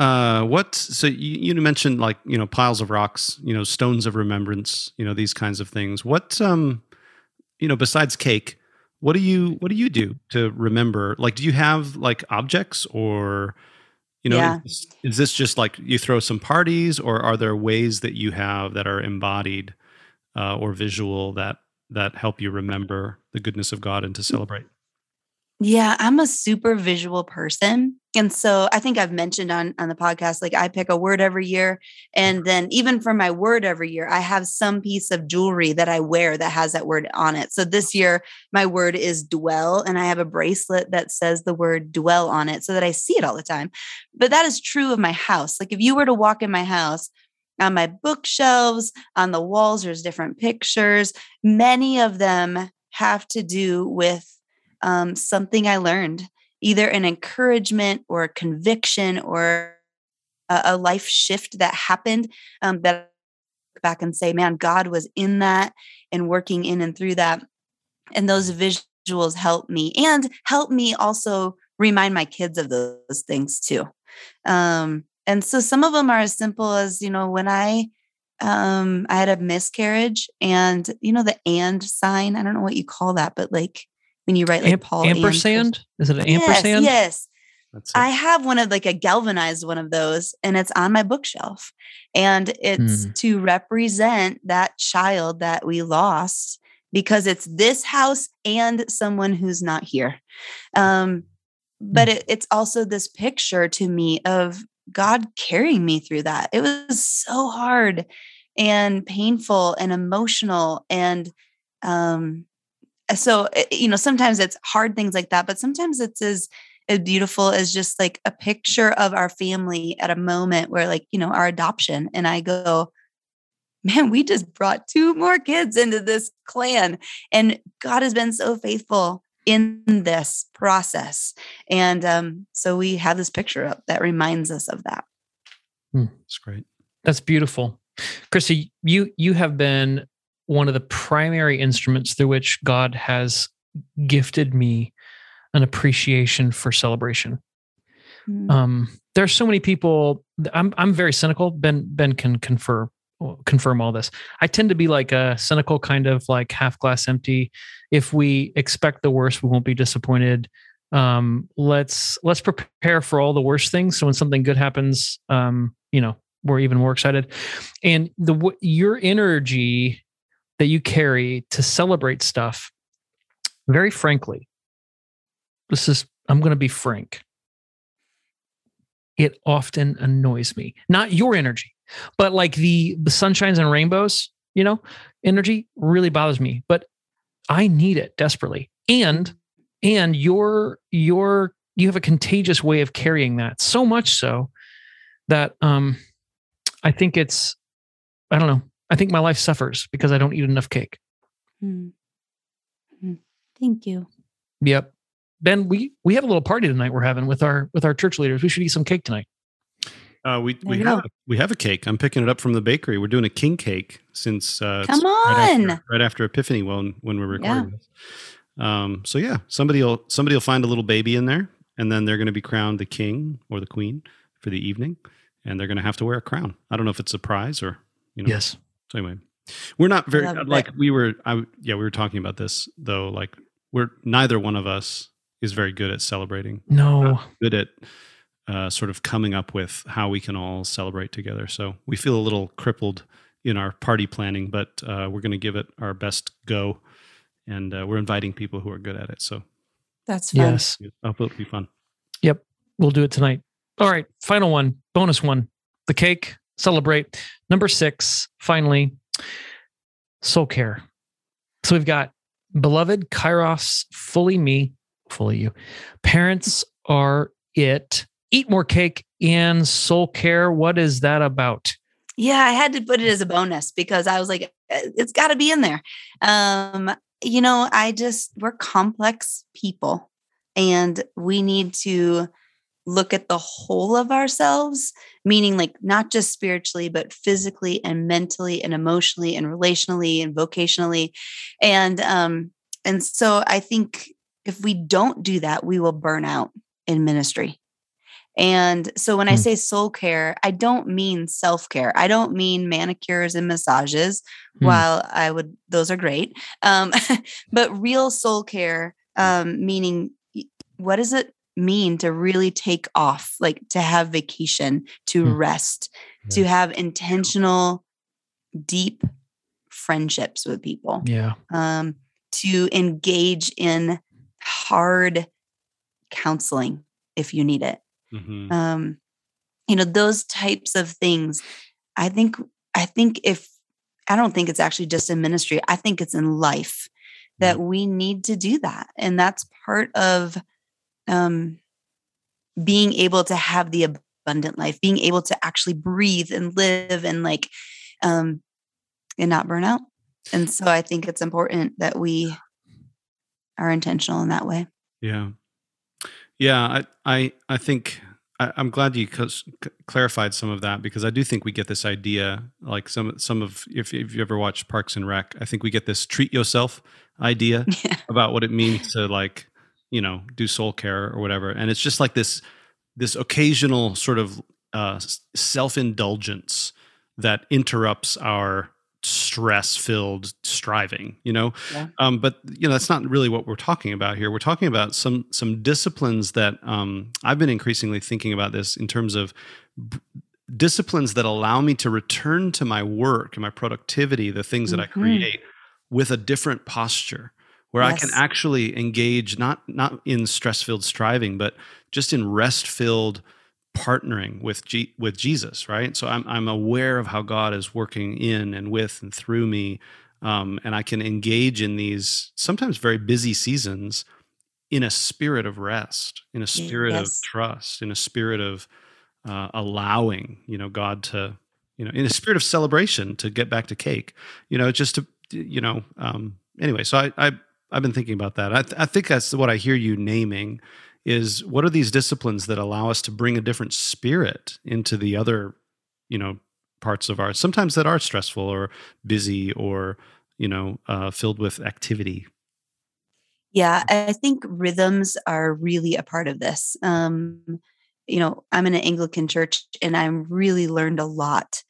So you mentioned like, piles of rocks, stones of remembrance, these kinds of things. What, besides cake, what do you do to remember? Like, do you have like objects or, is this just like you throw some parties, or are there ways that you have that are embodied or visual that help you remember the goodness of God and to celebrate? Yeah, I'm a super visual person. And so I think I've mentioned on the podcast, like I pick a word every year. And then even for my word every year, I have some piece of jewelry that I wear that has that word on it. So this year, my word is dwell. And I have a bracelet that says the word dwell on it so that I see it all the time. But that is true of my house. Like if you were to walk in my house, on my bookshelves, on the walls, there's different pictures. Many of them have to do with something I learned, either an encouragement or a conviction or a life shift that happened that I look back and say, man, God was in that and working in and through that. And those visuals help me also remind my kids of those things too. And so some of them are as simple as, when I had a miscarriage and, the and sign, I don't know what you call that, but like, when you write like Paul ampersand, is it an ampersand? Yes. That's it. I have one of like a galvanized one of those, and it's on my bookshelf, and it's to represent that child that we lost, because it's this house and someone who's not here. But it's also this picture to me of God carrying me through that. It was so hard and painful and emotional and, so, sometimes it's hard things like that, but sometimes it's as beautiful as just like a picture of our family at a moment where like, our adoption, and I go, man, we just brought 2 more kids into this clan, and God has been so faithful in this process. And so we have this picture up that reminds us of that. That's great. That's beautiful. Christy, you have been one of the primary instruments through which God has gifted me an appreciation for celebration. There are so many people. I'm very cynical. Ben can confirm all this. I tend to be like a cynical kind of like half glass empty. If we expect the worst, we won't be disappointed. Let's prepare for all the worst things. So when something good happens, we're even more excited. And your energy that you carry to celebrate stuff, very frankly, I'm going to be frank, it often annoys me. Not your energy, but like the sunshines and rainbows, energy really bothers me, but I need it desperately. And you have a contagious way of carrying that, so much so that, I think I don't know. I think my life suffers because I don't eat enough cake. Thank you. Yep. Ben, we have a little party tonight we're having with our church leaders. We should eat some cake tonight. We have a cake. I'm picking it up from the bakery. We're doing a king cake since right after Epiphany when we're recording this. So yeah, somebody'll find a little baby in there, and then they're going to be crowned the king or the queen for the evening, and they're going to have to wear a crown. I don't know if it's a prize or Yes. So anyway, we're not very we were talking about this though. Like neither one of us is very good at celebrating. No, we're not good at sort of coming up with how we can all celebrate together. So we feel a little crippled in our party planning, but we're going to give it our best go. And we're inviting people who are good at it. So that's fun. Yes. Absolutely fun. Yep. We'll do it tonight. All right. Final one, bonus one, the cake, celebrate. Number 6, finally, soul care. So we've got beloved, kairos, fully me, fully you. Parents are it. Eat more cake and soul care. What is that about? Yeah, I had to put it as a bonus because I was like, it's got to be in there. We're complex people and we need to look at the whole of ourselves, meaning like not just spiritually, but physically and mentally and emotionally and relationally and vocationally. And so I think if we don't do that, we will burn out in ministry. And so when I say soul care, I don't mean self-care. I don't mean manicures and massages, while those are great. But real soul care, meaning what does it mean to really take off, like to have vacation, to rest, to have intentional, deep friendships with people, to engage in hard counseling if you need it. Mm-hmm. Those types of things, I don't think it's actually just in ministry. I think it's in life that we need to do that. And that's part of, being able to have the abundant life, being able to actually breathe and live and and not burn out. And so I think it's important that we are intentional in that way. Yeah. Yeah, I think I'm glad you clarified some of that, because I do think we get this idea, like if you ever watched Parks and Rec, I think we get this treat yourself idea about what it means to do soul care or whatever. And it's just like this occasional sort of self-indulgence that interrupts our stress-filled striving, but that's not really what we're talking about here. We're talking about some disciplines that I've been increasingly thinking about this in terms of disciplines that allow me to return to my work and my productivity, the things that I create, with a different posture where I can actually engage not in stress-filled striving, but just in rest-filled partnering with Jesus, right? So I'm aware of how God is working in and with and through me, and I can engage in these sometimes very busy seasons in a spirit of rest, in a spirit of trust, in a spirit of allowing, God to, in a spirit of celebration, to get back to cake, Anyway, so I've been thinking about that. I think that's what I hear you naming. Is what are these disciplines that allow us to bring a different spirit into the other, parts of our, sometimes that are stressful or busy or, filled with activity. Yeah. I think rhythms are really a part of this. I'm in an Anglican church and I'm really learned a lot,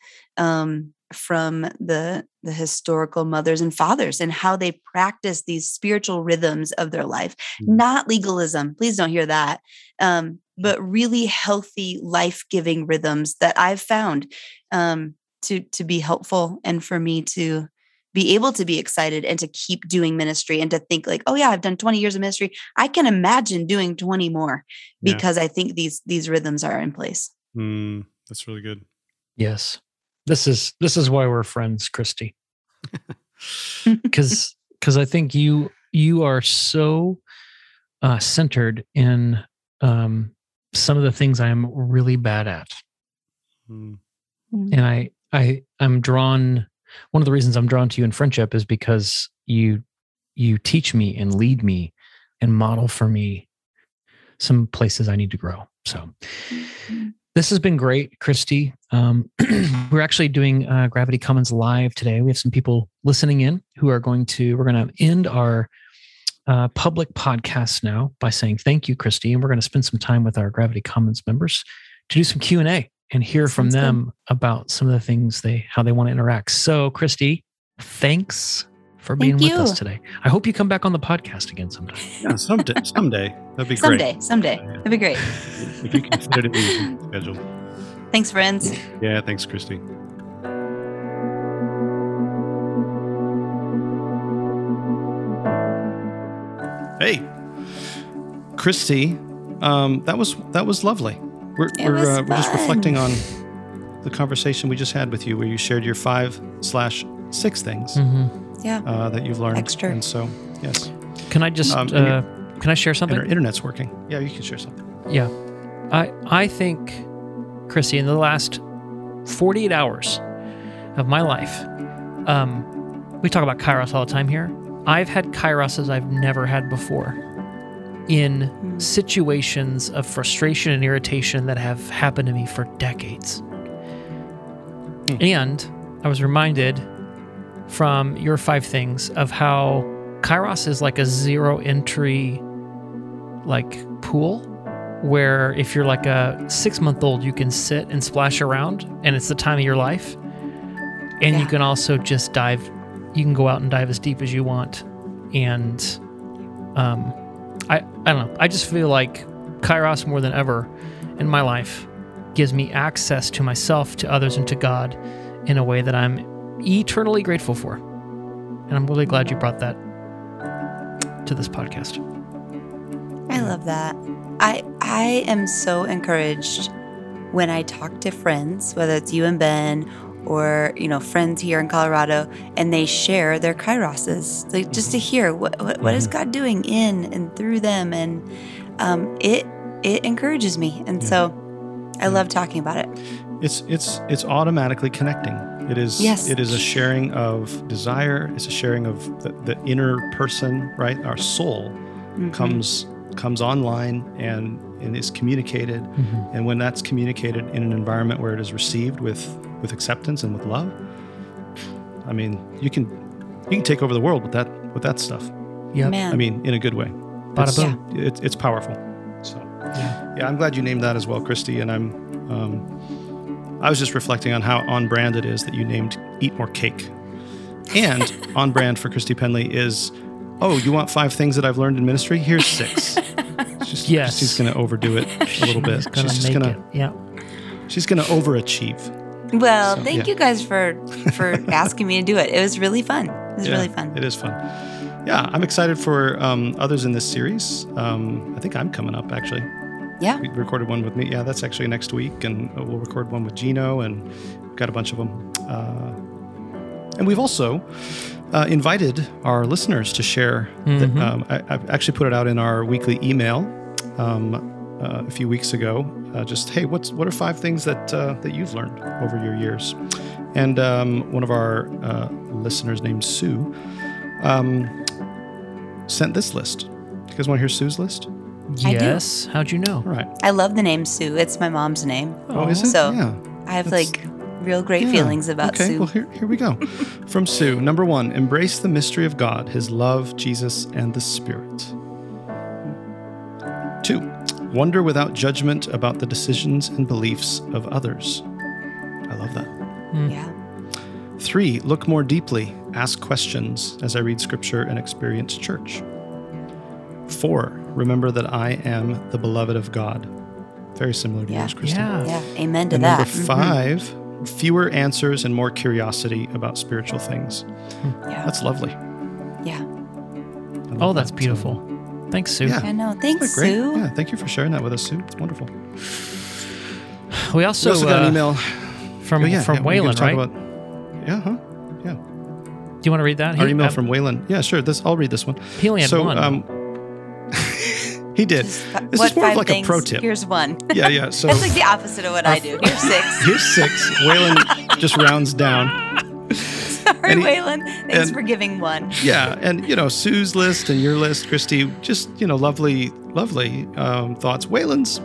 from the historical mothers and fathers and how they practice these spiritual rhythms of their life, not legalism. Please don't hear that. But really healthy, life-giving rhythms that I've found to be helpful, and for me to be able to be excited and to keep doing ministry and to think like, oh yeah, I've done 20 years of ministry. I can imagine doing 20 more because I think these rhythms are in place. That's really good. Yes. This is why we're friends, Christy. Because I think you are so centered in some of the things I'm really bad at, and I'm drawn. One of the reasons I'm drawn to you in friendship is because you teach me and lead me and model for me some places I need to grow. So This has been great, Christy. We're actually doing Gravity Commons live today. We have some people listening in who are we're going to end our public podcast now by saying thank you, Christy. And we're going to spend some time with our Gravity Commons members to do some Q&A and hear from them about some of the things how they want to interact. So Christy, thanks for being with us today. I hope you come back on the podcast again sometime. Yeah, someday. That'd be great. Someday. That'd be great. If you can fit it in your schedule. Thanks, friends. Yeah, thanks, Christy. Hey, Christy, that was lovely. We're just reflecting on the conversation we just had with you, where you shared your 5/6 things. Mm-hmm. Yeah, that you've learned. Extra. And so, yes. Can I just, can I share something? Our internet's working. Yeah, you can share something. Yeah. I think, Christy, in the last 48 hours of my life, we talk about Kairos all the time here. I've had Kairos as I've never had before in situations of frustration and irritation that have happened to me for decades. And I was reminded from your 5 things of how Kairos is like a zero entry pool, where if you're like a 6-month-old, you can sit and splash around and it's the time of your life. And you can also just dive, you can go out and dive as deep as you want. And I don't know, I just feel like Kairos more than ever in my life gives me access to myself, to others, and to God in a way that I'm eternally grateful for. And I'm really glad you brought that to this podcast. I love that. I am so encouraged when I talk to friends, whether it's you and Ben or, friends here in Colorado, and they share their kairoses, just to hear what is God doing in and through them. And it encourages me. And so I love talking about it. It's automatically connecting. It is. Yes. It is a sharing of desire. It's a sharing of the inner person, right? Our soul comes online and is communicated. Mm-hmm. And when that's communicated in an environment where it is received with acceptance and with love, I mean, you can take over the world with that stuff. Yeah. I mean, in a good way. Bada boom. It's powerful. So yeah, I'm glad you named that as well, Christy. And I was just reflecting on how on brand it is that you named Eat More Cake. And on brand for Christy Penley is, you want 5 things that I've learned in ministry? Here's 6. She's going to overdo it a little bit. She's going to overachieve. Well, so, thank you guys for asking me to do it. It was really fun. It is fun. Yeah, I'm excited for others in this series. I think I'm coming up, actually. Yeah. We recorded one with me. Yeah, that's actually next week. And we'll record one with Gino, and we've got a bunch of them. And we've also invited our listeners to share. Mm-hmm. I've actually put it out in our weekly email a few weeks ago. Hey, what are 5 things that you've learned over your years? And one of our listeners named Sue sent this list. You guys want to hear Sue's list? Yes. How'd you know? Right. I love the name Sue. It's my mom's name. Oh, is it? So yeah. I have real great feelings about Sue. Okay, well, here we go. From Sue, number 1, embrace the mystery of God, his love, Jesus, and the Spirit. 2, wonder without judgment about the decisions and beliefs of others. I love that. Yeah. 3, look more deeply, ask questions as I read scripture and experience church. 4, remember that I am the beloved of God. Very similar to yours, Christy. Yeah, amen to that. Number 5, fewer answers and more curiosity about spiritual things. Yeah. That's lovely. Yeah. That's beautiful. Too. Thanks, Sue. Yeah. I know. Thanks, Sue. Yeah, thank you for sharing that with us, Sue. It's wonderful. We also got an email from Waylon, right? Yeah. Do you want to read that? Our email from Waylon. Yeah, sure. I'll read this one. He only had one. He did. This is more of like a pro tip. Here's 1. Yeah. So that's like the opposite of what I do. Here's 6. Here's 6. Waylon just rounds down. Sorry, Waylon. Thanks for giving 1. Yeah, and Sue's list and your list, Christy, just lovely, lovely thoughts. Waylon's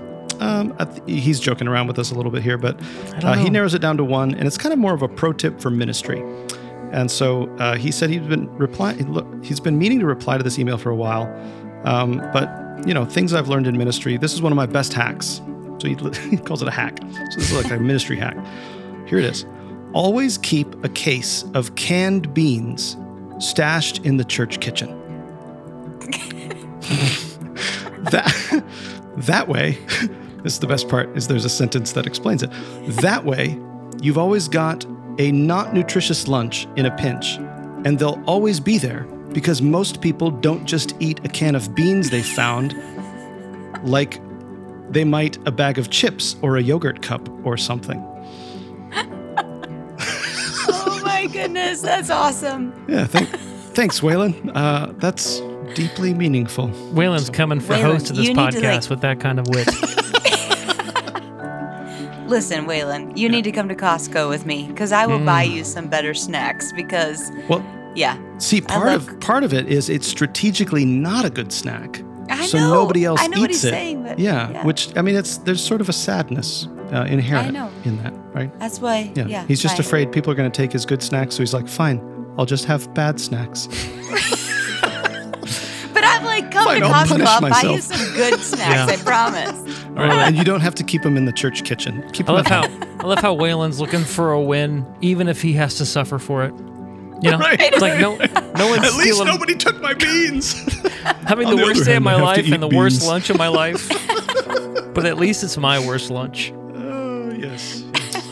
he's joking around with us a little bit here, but he narrows it down to one, and it's kind of more of a pro tip for ministry. And so he said he's been meaning to reply to this email for a while, but you know, things I've learned in ministry. This is one of my best hacks. So he calls it a hack. So this is like a ministry hack. Here it is. Always keep a case of canned beans stashed in the church kitchen. That way, this is the best part, is there's a sentence that explains it. That way, you've always got a not nutritious lunch in a pinch, and they'll always be there because most people don't just eat a can of beans they found, like they might a bag of chips or a yogurt cup or something. Oh my goodness, that's awesome. Yeah, thanks, Waylon. That's deeply meaningful. Waylon's coming for host of this podcast with that kind of wit. Listen, Waylon, you need to come to Costco with me because I will buy you some better snacks because, see, part of it is it's strategically not a good snack. I know. Nobody else eats it. I know what he's saying. But yeah, which, I mean, there's sort of a sadness inherent in that, right? That's why, he's just afraid people are going to take his good snacks, so he's like, fine, I'll just have bad snacks. But I'm like, come to Costco, I'll buy you some good snacks, I promise. Right. And you don't have to keep them in the church kitchen. I love how Waylon's looking for a win, even if he has to suffer for it. You know, right. It's like no one's at least nobody took my beans. Having the worst day of my life and the worst lunch of my life, but at least it's my worst lunch. Oh yes.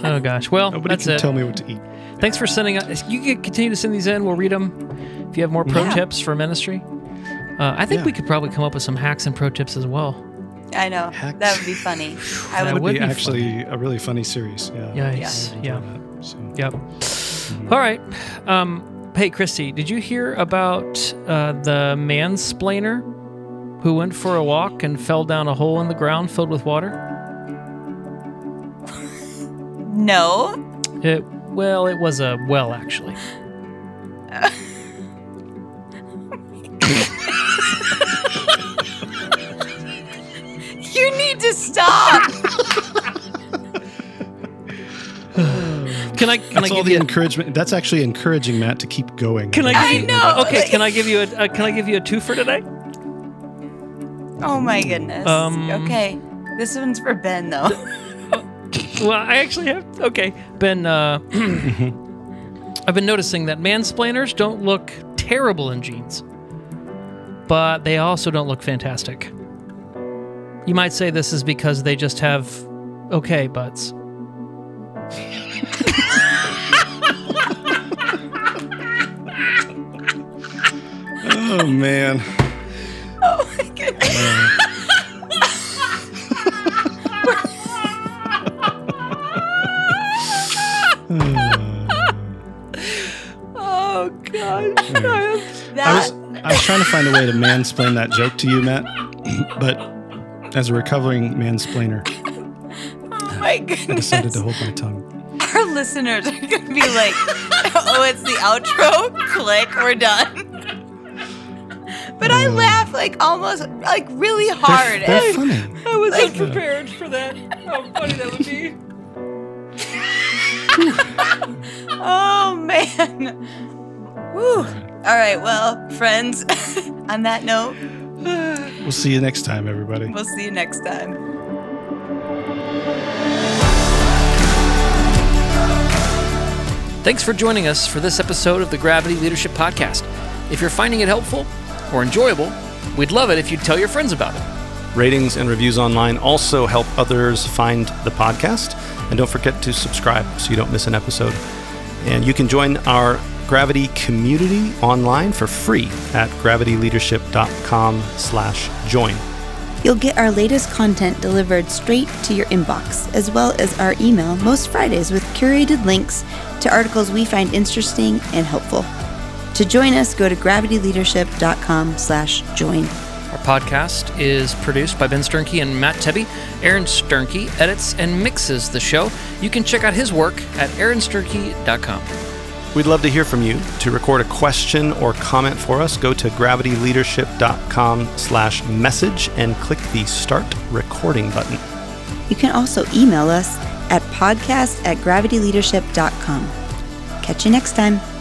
Oh gosh. Well, that's it. Nobody can tell me what to eat. Thanks for sending us. You can continue to send these in. We'll read them. If you have more pro tips for ministry, I think we could probably come up with some hacks and pro tips as well. I know. Hacks. That would be funny. That would be a really funny series. Yeah. Yes. Yeah. So. Yep. All right. Hey, Christy, did you hear about the mansplainer who went for a walk and fell down a hole in the ground filled with water? No. It was a well, actually. You need to stop. That's all the encouragement. That's actually encouraging Matt to keep going. Can I give you a twofer today? Oh my goodness. Okay. This one's for Ben though. Well, I actually have. Okay, Ben. I've been noticing that mansplainers don't look terrible in jeans, but they also don't look fantastic. You might say this is because they just have okay butts. Oh man! Oh my goodness! Oh god! I was trying to find a way to mansplain that joke to you, Matt. But as a recovering mansplainer, my goodness. I decided to hold my tongue. Our listeners are going to be like, oh, it's the outro. Click, we're done. But I laugh almost really hard. They're funny. I was unprepared for that. How funny that would be. Oh, man. Woo. All right, well, friends, on that note. We'll see you next time, everybody. We'll see you next time. Thanks for joining us for this episode of the Gravity Leadership Podcast. If you're finding it helpful or enjoyable, we'd love it if you'd tell your friends about it. Ratings and reviews online also help others find the podcast. And don't forget to subscribe so you don't miss an episode. And you can join our Gravity community online for free at gravityleadership.com/join. You'll get our latest content delivered straight to your inbox, as well as our email most Fridays with curated links to articles we find interesting and helpful. To join us, go to gravityleadership.com/join. Our podcast is produced by Ben Sternke and Matt Tebbe. Aaron Sternke edits and mixes the show. You can check out his work at aaronsternke.com. We'd love to hear from you. To record a question or comment for us, go to gravityleadership.com/message and click the Start Recording button. You can also email us at podcast@gravityleadership.com. Catch you next time.